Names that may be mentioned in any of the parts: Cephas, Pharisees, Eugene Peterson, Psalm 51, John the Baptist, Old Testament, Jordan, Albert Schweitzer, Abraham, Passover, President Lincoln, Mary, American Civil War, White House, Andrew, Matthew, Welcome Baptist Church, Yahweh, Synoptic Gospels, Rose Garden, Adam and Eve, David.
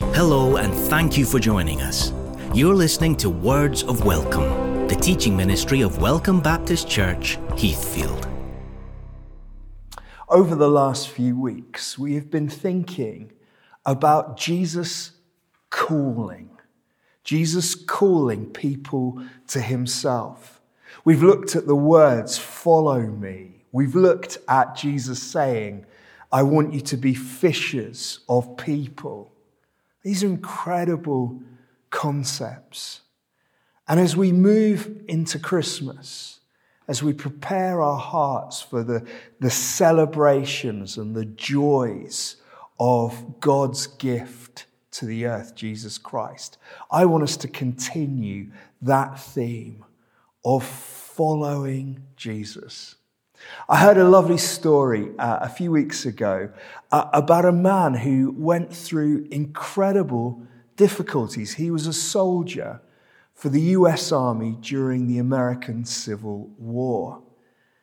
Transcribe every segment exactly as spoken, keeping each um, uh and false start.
Hello, and thank you for joining us. You're listening to Words of Welcome, the teaching ministry of Welcome Baptist Church, Heathfield. Over the last few weeks, we have been thinking about Jesus calling. Jesus calling people to himself. We've looked at the words, follow me. We've looked at Jesus saying, I want you to be fishers of people. These are incredible concepts. And as we move into Christmas, as we prepare our hearts for the, the celebrations and the joys of God's gift to the earth, Jesus Christ, I want us to continue that theme of following Jesus. I heard a lovely story uh, a few weeks ago uh, about a man who went through incredible difficulties. He was a soldier for the U S Army during the American Civil War.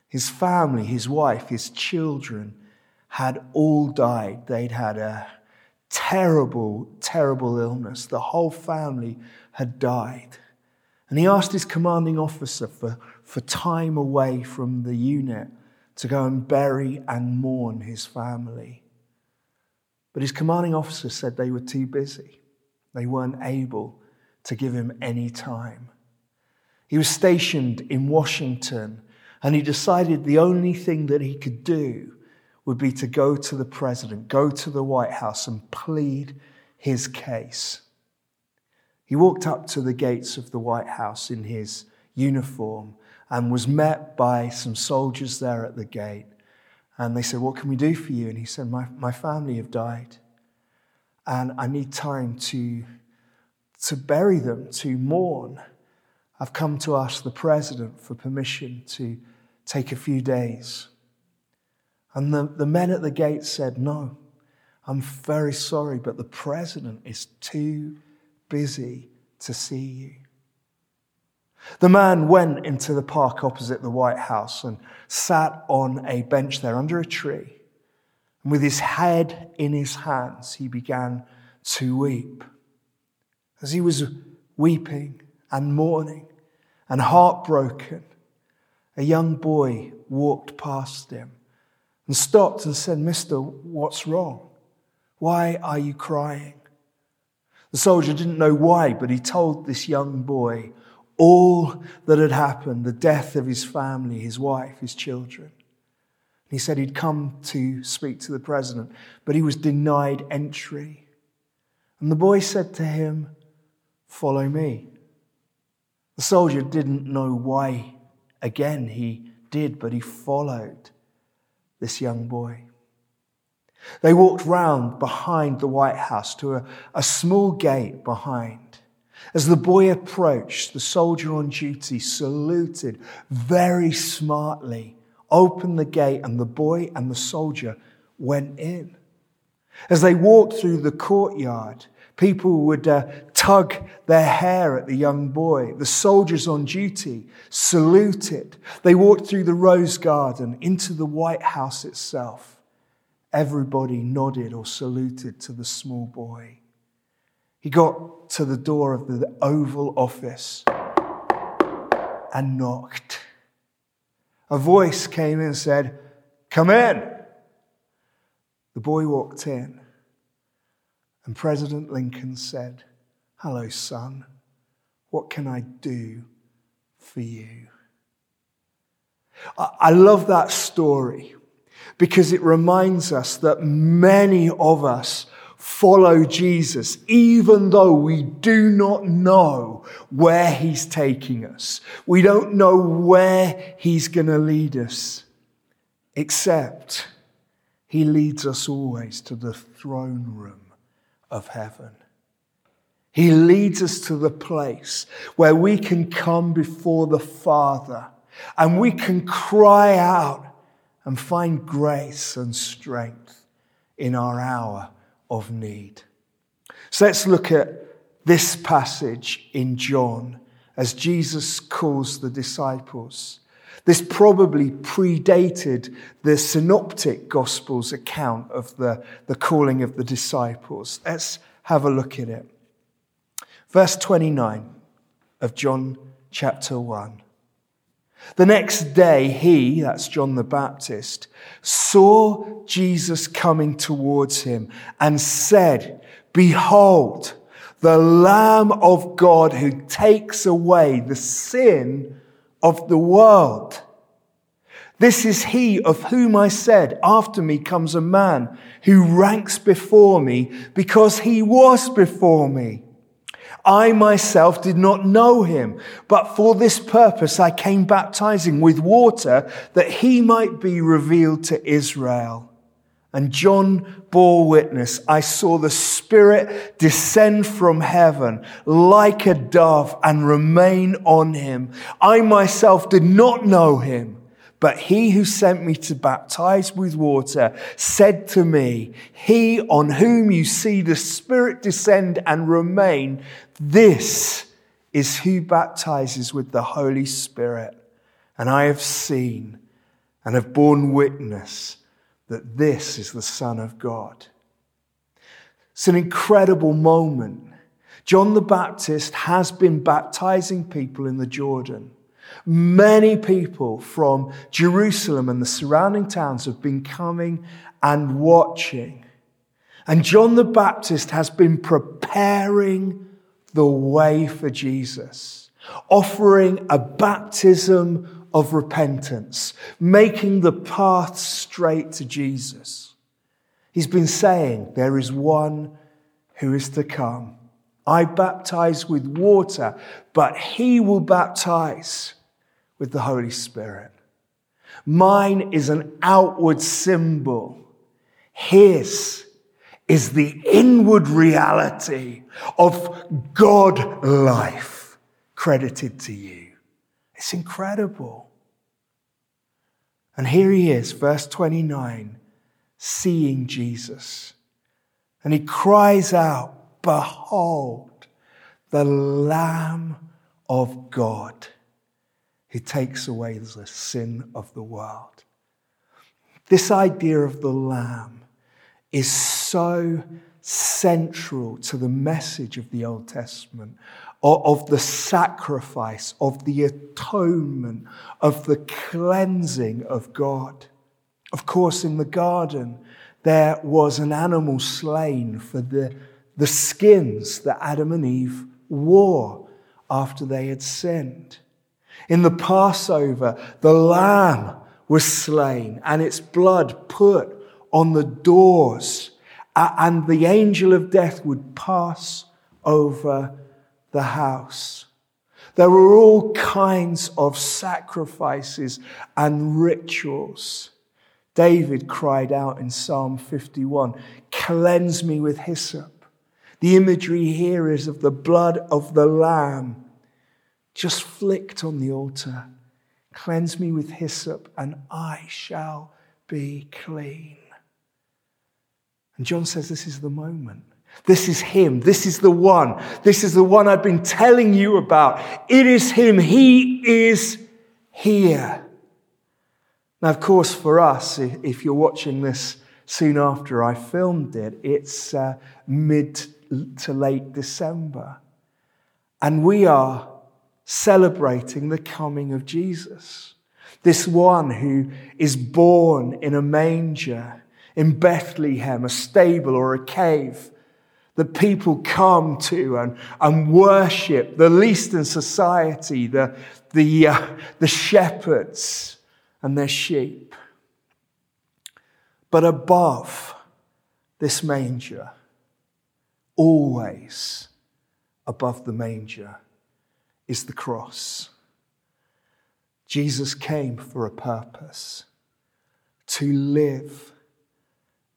His family, his wife, his children had all died. They'd had a terrible, terrible illness. The whole family had died. And he asked his commanding officer for, for time away from the unit to go and bury and mourn his family. But his commanding officer said they were too busy. They weren't able to give him any time. He was stationed in Washington, and he decided the only thing that he could do would be to go to the president, go to the White House and plead his case. He walked up to the gates of the White House in his uniform and was met by some soldiers there at the gate. And they said, what can we do for you? And he said, my, my family have died and I need time to, to bury them, to mourn. I've come to ask the president for permission to take a few days. And the, the men at the gate said, no, I'm very sorry, but the president is too busy to see you. The man went into the park opposite the White House and sat on a bench there under a tree. And with his head in his hands, he began to weep. As he was weeping and mourning and heartbroken, a young boy walked past him and stopped and said, Mister, what's wrong? Why are you crying? The soldier didn't know why, but he told this young boy all that had happened, the death of his family, his wife, his children. And he said he'd come to speak to the president, but he was denied entry. And the boy said to him, follow me. The soldier didn't know why again he did, but he followed this young boy. They walked round behind the White House to a, a small gate behind. As the boy approached, the soldier on duty saluted very smartly, opened the gate, and the boy and the soldier went in. As they walked through the courtyard, people would uh, tug their hair at the young boy. The soldiers on duty saluted. They walked through the Rose Garden into the White House itself. Everybody nodded or saluted to the small boy. He got to the door of the Oval Office and knocked. A voice came in and said, come in. The boy walked in and President Lincoln said, hello, son, what can I do for you? I, I love that story, because it reminds us that many of us follow Jesus, even though we do not know where he's taking us. We don't know where he's going to lead us, except he leads us always to the throne room of heaven. He leads us to the place where we can come before the Father and we can cry out and find grace and strength in our hour of need. So let's look at this passage in John as Jesus calls the disciples. This probably predated the Synoptic Gospels account of the, the calling of the disciples. Let's have a look at it. Verse twenty-nine of John chapter one. The next day he, that's John the Baptist, saw Jesus coming towards him and said, "Behold, the Lamb of God who takes away the sin of the world. This is he of whom I said, after me comes a man who ranks before me because he was before me. I myself did not know him, but for this purpose I came baptizing with water that he might be revealed to Israel." And John bore witness, "I saw the Spirit descend from heaven like a dove and remain on him. I myself did not know him, but he who sent me to baptize with water said to me, he on whom you see the Spirit descend and remain, this is who baptizes with the Holy Spirit. And I have seen and have borne witness that this is the Son of God." It's an incredible moment. John the Baptist has been baptizing people in the Jordan. Many people from Jerusalem and the surrounding towns have been coming and watching. And John the Baptist has been preparing the way for Jesus, offering a baptism of repentance, making the path straight to Jesus. He's been saying, there is one who is to come. I baptize with water, but he will baptize with the Holy Spirit. Mine is an outward symbol. His is the inward reality of God life credited to you. It's incredible. And here he is, verse twenty-nine, seeing Jesus. And he cries out, "Behold, the Lamb of God who takes away the sin of the world." This idea of the Lamb is so central to the message of the Old Testament, of the sacrifice, of the atonement, of the cleansing of God. Of course, in the garden, there was an animal slain for the The skins that Adam and Eve wore after they had sinned. In the Passover, the lamb was slain and its blood put on the doors, and the angel of death would pass over the house. There were all kinds of sacrifices and rituals. David cried out in Psalm fifty-one, "Cleanse me with hyssop." The imagery here is of the blood of the lamb just flicked on the altar. "Cleanse me with hyssop and I shall be clean." And John says this is the moment. This is him. This is the one. This is the one I've been telling you about. It is him. He is here. Now, of course, for us, if you're watching this soon after I filmed it, it's uh, mid to late December. And we are celebrating the coming of Jesus. This one who is born in a manger in Bethlehem, a stable or a cave that people come to and, and worship, the least in society, the, the, uh, the shepherds and their sheep. But above this manger, always above the manger, is the cross. Jesus came for a purpose, to live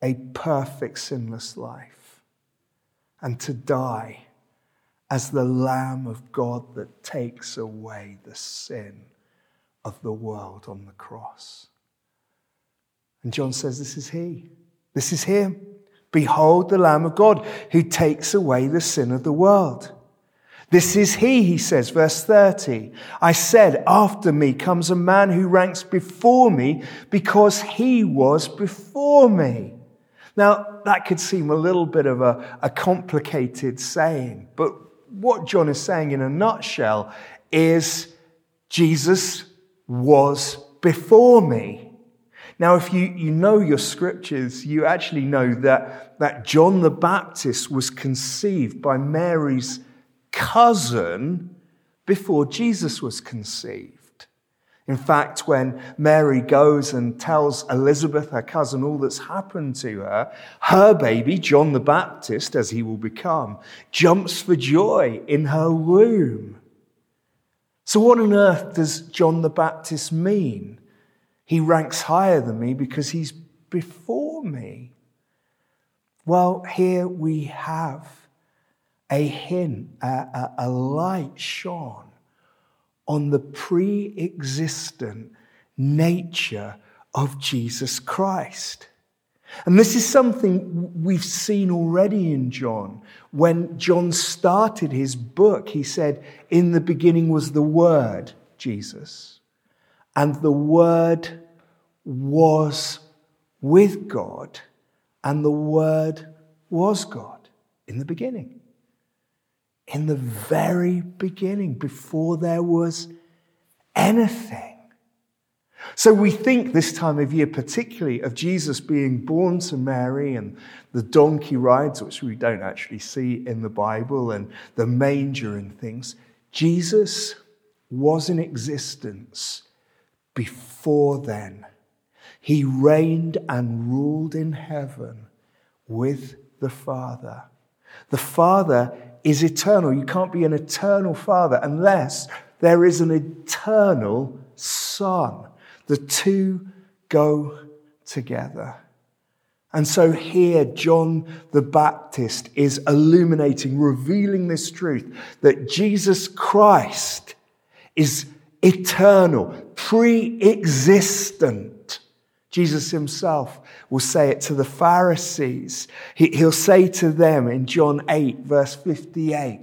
a perfect sinless life and to die as the Lamb of God that takes away the sin of the world on the cross. And John says this is he, this is him. "Behold the Lamb of God who takes away the sin of the world. This is he," he says, verse thirty. "I said, after me comes a man who ranks before me because he was before me. Now, that could seem a little bit of a, a complicated saying, but what John is saying in a nutshell is Jesus was before me. Now, if you, you know your scriptures, you actually know that, that John the Baptist was conceived by Mary's cousin before Jesus was conceived. In fact, when Mary goes and tells Elizabeth, her cousin, all that's happened to her, her baby, John the Baptist, as he will become, jumps for joy in her womb. So what on earth does John the Baptist mean? He ranks higher than me because he's before me. Well, here we have a hint, a, a, a light shone on the pre-existent nature of Jesus Christ. And this is something we've seen already in John. When John started his book, he said, "In the beginning was the Word, Jesus. And the Word was with God, and the Word was God in the beginning." In the very beginning, before there was anything. So we think this time of year particularly of Jesus being born to Mary and the donkey rides, which we don't actually see in the Bible, and the manger and things. Jesus was in existence before then. He reigned and ruled in heaven with the Father. The Father is eternal. You can't be an eternal Father unless there is an eternal Son. The two go together. And so here, John the Baptist is illuminating, revealing this truth that Jesus Christ is eternal, pre-existent. Jesus himself will say it to the Pharisees. He'll say to them in John eight, verse fifty-eight,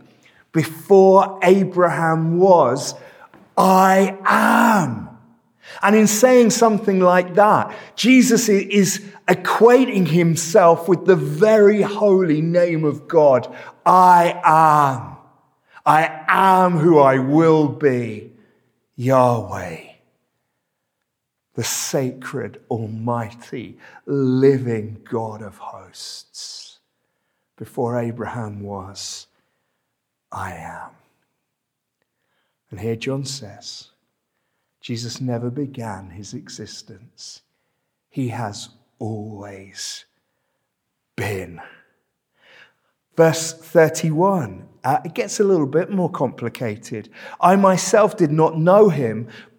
"Before Abraham was, I am." And in saying something like that, Jesus is equating himself with the very holy name of God. I am. I am who I will be. Yahweh. The sacred, almighty, living God of hosts. Before Abraham was, I am. And here John says, Jesus never began his existence. He has always been. Verse thirty-one, uh, it gets a little bit more complicated. I myself did not know him,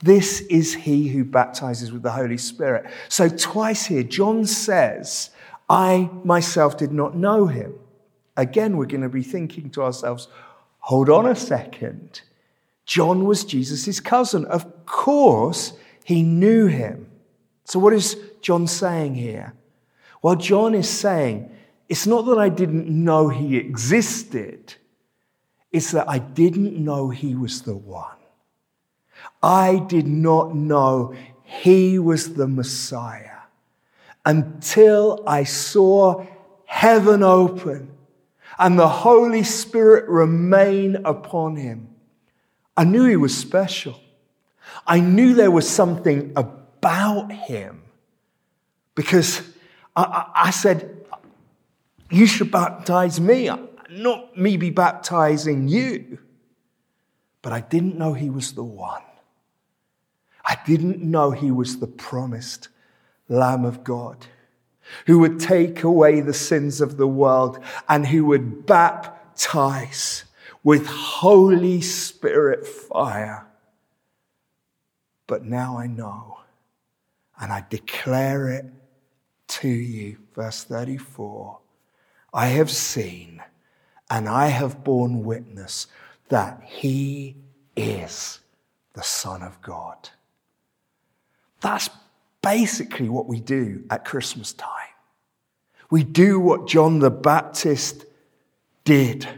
this is he who baptizes with the Holy Spirit. So twice here, John says, I myself did not know him. Again, we're going to be thinking to ourselves, hold on a second. John was Jesus' cousin. Of course, he knew him. So what is John saying here? Well, John is saying, it's not that I didn't know he existed. It's that I didn't know he was the one. I did not know he was the Messiah until I saw heaven open and the Holy Spirit remain upon him. I knew he was special. I knew there was something about him. Because I, I, I said, you should baptize me, not me be baptizing you. But I didn't know he was the one. I didn't know he was the promised Lamb of God, who would take away the sins of the world and who would baptize with Holy Spirit fire. But now I know, and I declare it to you. Verse thirty-four, I have seen, and I have borne witness that he is the Son of God. That's basically what we do at Christmas time. We do what John the Baptist did.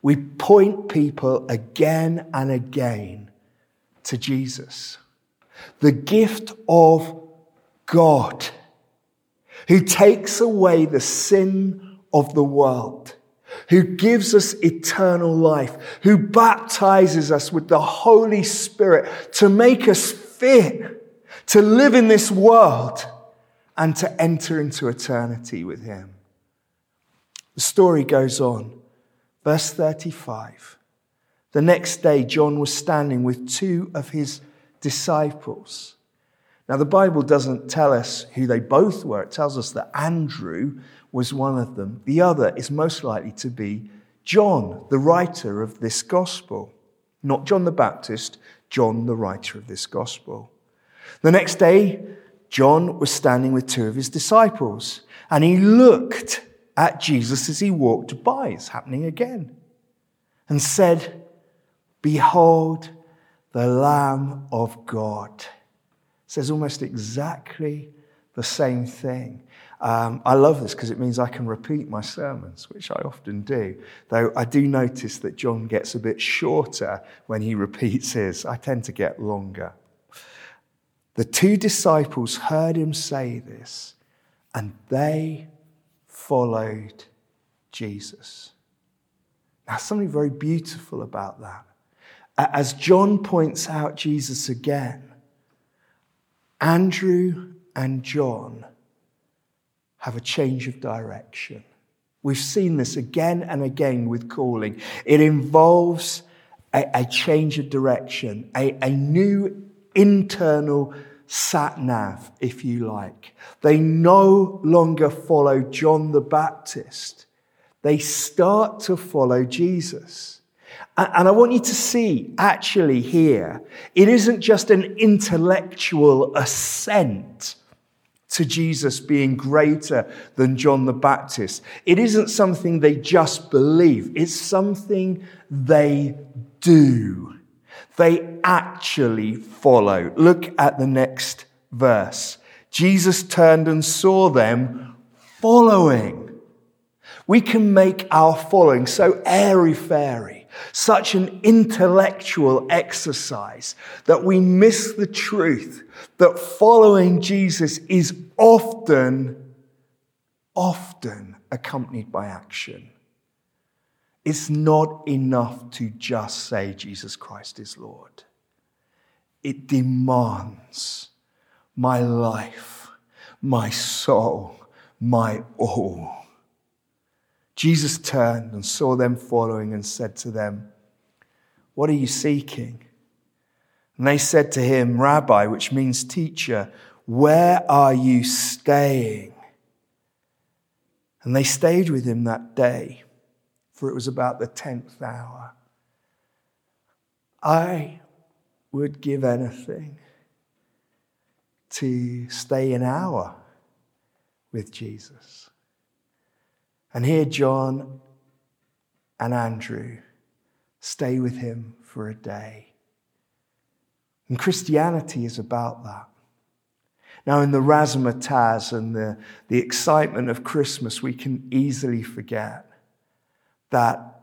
We point people again and again to Jesus, the gift of God, who takes away the sin of the world, who gives us eternal life, who baptizes us with the Holy Spirit to make us fit to live in this world and to enter into eternity with him. The story goes on. Verse thirty-five. The next day, John was standing with two of his disciples. Now, the Bible doesn't tell us who they both were. It tells us that Andrew was one of them. The other is most likely to be John, the writer of this gospel. Not John the Baptist, John, the writer of this gospel. The next day, John was standing with two of his disciples, and he looked at Jesus as he walked by. It's happening again. And said, "Behold, the Lamb of God." Says almost exactly the same thing. Um, I love this because it means I can repeat my sermons, which I often do. Though I do notice that John gets a bit shorter when he repeats his. I tend to get longer. The two disciples heard him say this, and they followed Jesus. Now, something very beautiful about that. As John points out Jesus again, Andrew and John have a change of direction. We've seen this again and again with calling. It involves a, a change of direction, a, a new internal sat-nav, if you like. They no longer follow John the Baptist. They start to follow Jesus. And I want you to see, actually here, it isn't just an intellectual assent to Jesus being greater than John the Baptist. It isn't something they just believe. It's something they do. They actually follow. Look at the next verse. Jesus turned and saw them following. We can make our following so airy-fairy, such an intellectual exercise, that we miss the truth that following Jesus is often, often accompanied by action. It's not enough to just say Jesus Christ is Lord. It demands my life, my soul, my all. Jesus turned and saw them following and said to them, "What are you seeking?" And they said to him, "Rabbi," which means teacher, "where are you staying?" And they stayed with him that day, for it was about the tenth hour. I would give anything to stay an hour with Jesus. And here John and Andrew stay with him for a day. And Christianity is about that. Now, in the razzmatazz and the, the excitement of Christmas, we can easily forget that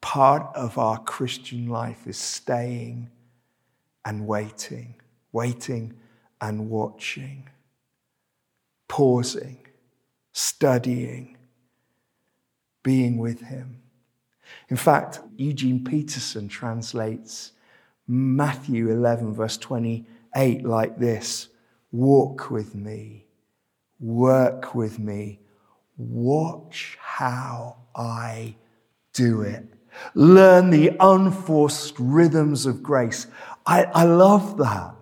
part of our Christian life is staying and waiting, waiting and watching, pausing, studying, being with him. In fact, Eugene Peterson translates Matthew eleven, verse twenty-eight, like this: "Walk with me, work with me, watch how I do it. Learn the unforced rhythms of grace." I, I love that.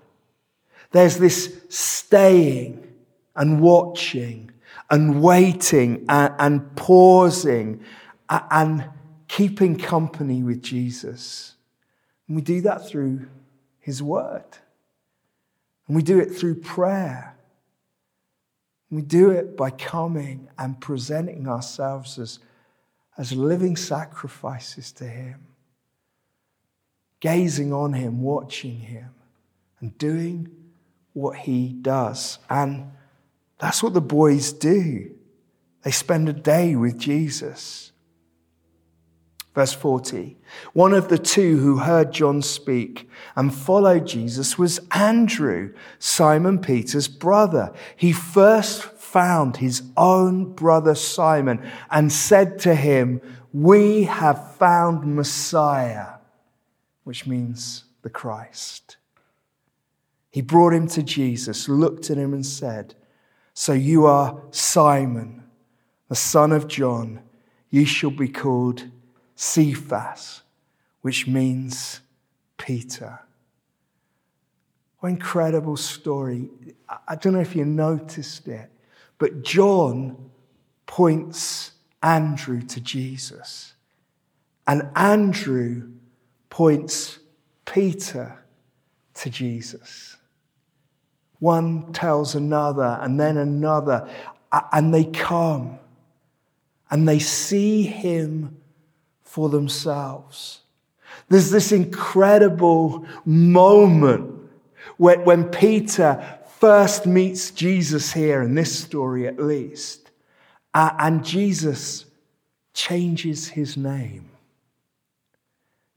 There's this staying and watching and waiting and, and pausing and, and keeping company with Jesus. And we do that through his word. And we do it through prayer. We do it by coming and presenting ourselves as, as living sacrifices to him, gazing on him, watching him, and doing what he does. And that's what the boys do. They spend a day with Jesus. Verse forty, one of the two who heard John speak and followed Jesus was Andrew, Simon Peter's brother. He first found his own brother Simon and said to him, "We have found Messiah," which means the Christ. He brought him to Jesus, looked at him and said, "So you are Simon, the son of John. You shall be called Cephas," which means Peter. What an incredible story. I don't know if you noticed it, but John points Andrew to Jesus, and Andrew points Peter to Jesus. One tells another, and then another, and they come and they see him for themselves. There's this incredible moment when, when Peter first meets Jesus here, in this story at least, uh, and Jesus changes his name.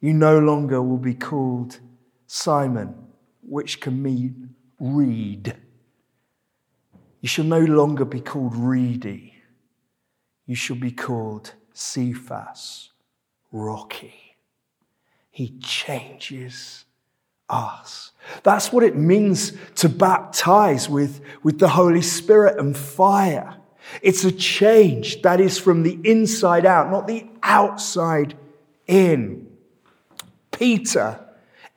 You no longer will be called Simon, which can mean reed. You shall no longer be called Reedy. You shall be called Cephas. Rocky. He changes us. That's what it means to baptize with, with the Holy Spirit and fire. It's a change that is from the inside out, not the outside in. Peter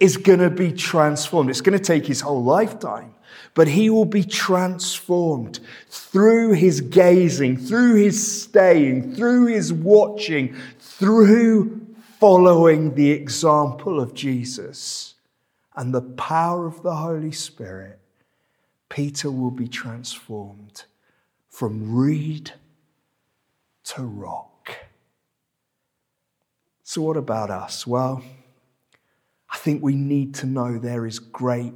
is going to be transformed. It's going to take his whole lifetime, but he will be transformed through his gazing, through his staying, through his watching, through following the example of Jesus and the power of the Holy Spirit. Peter will be transformed from reed to rock. So what about us? Well, I think we need to know there is great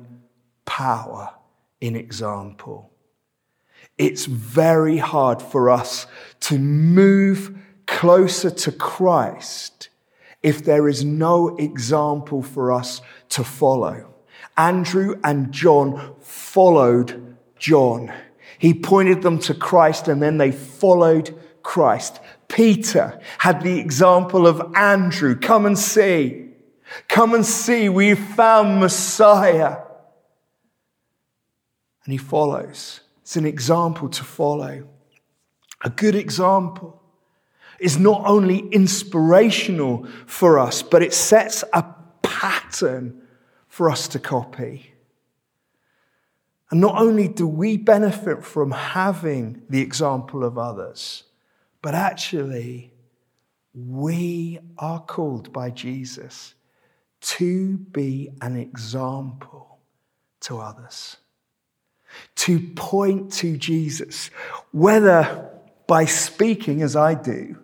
power in example. It's very hard for us to move closer to Christ if there is no example for us to follow. Andrew and John followed John. He pointed them to Christ and then they followed Christ. Peter had the example of Andrew. Come and see. Come and see. We've found Messiah. And he follows. It's an example to follow. A good example is not only inspirational for us, but it sets a pattern for us to copy. And not only do we benefit from having the example of others, but actually we are called by Jesus to be an example to others, to point to Jesus, whether by speaking as I do,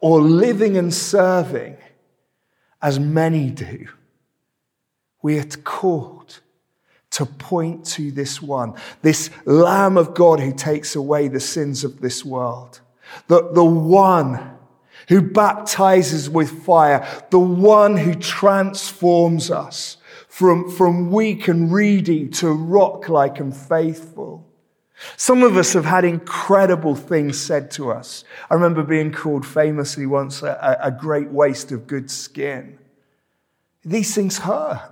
or living and serving as many do. We are called to point to this one, this Lamb of God who takes away the sins of this world, the, the one who baptizes with fire, the one who transforms us from, from weak and reedy to rock-like and faithful. Some of us have had incredible things said to us. I remember being called famously once a, a great waste of good skin. These things hurt.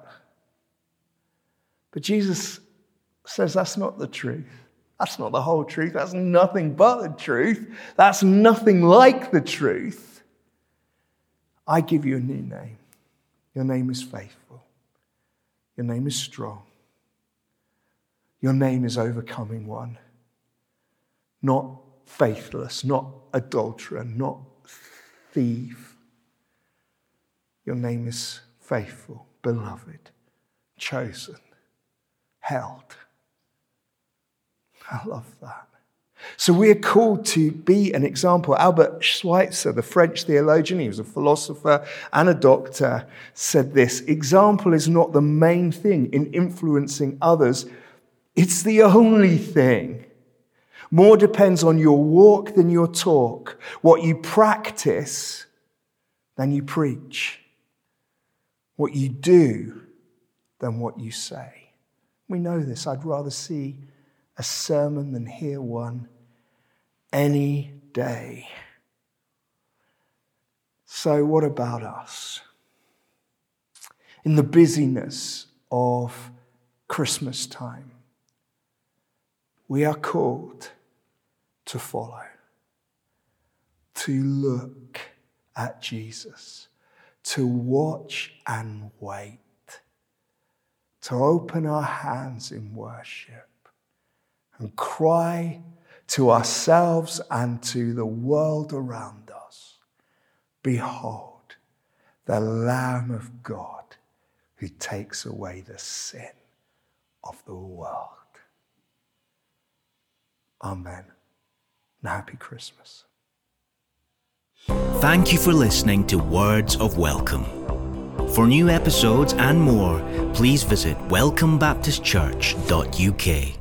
But Jesus says that's not the truth. That's not the whole truth. That's nothing but the truth. That's nothing like the truth. I give you a new name. Your name is faithful. Your name is strong. Your name is overcoming one, not faithless, not adulterer, not thief. Your name is faithful, beloved, chosen, held. I love that. So we're called to be an example. Albert Schweitzer, the French theologian, he was a philosopher and a doctor, said this: example is not the main thing in influencing others. It's the only thing. More depends on your walk than your talk, what you practice than you preach, what you do than what you say. We know this. I'd rather see a sermon than hear one any day. So what about us? In the busyness of Christmas time, we are called to follow, to look at Jesus, to watch and wait, to open our hands in worship and cry to ourselves and to the world around us, behold, the Lamb of God who takes away the sin of the world. Amen. And happy Christmas. Thank you for listening to Words of Welcome. For new episodes and more, please visit welcome baptist church dot U K.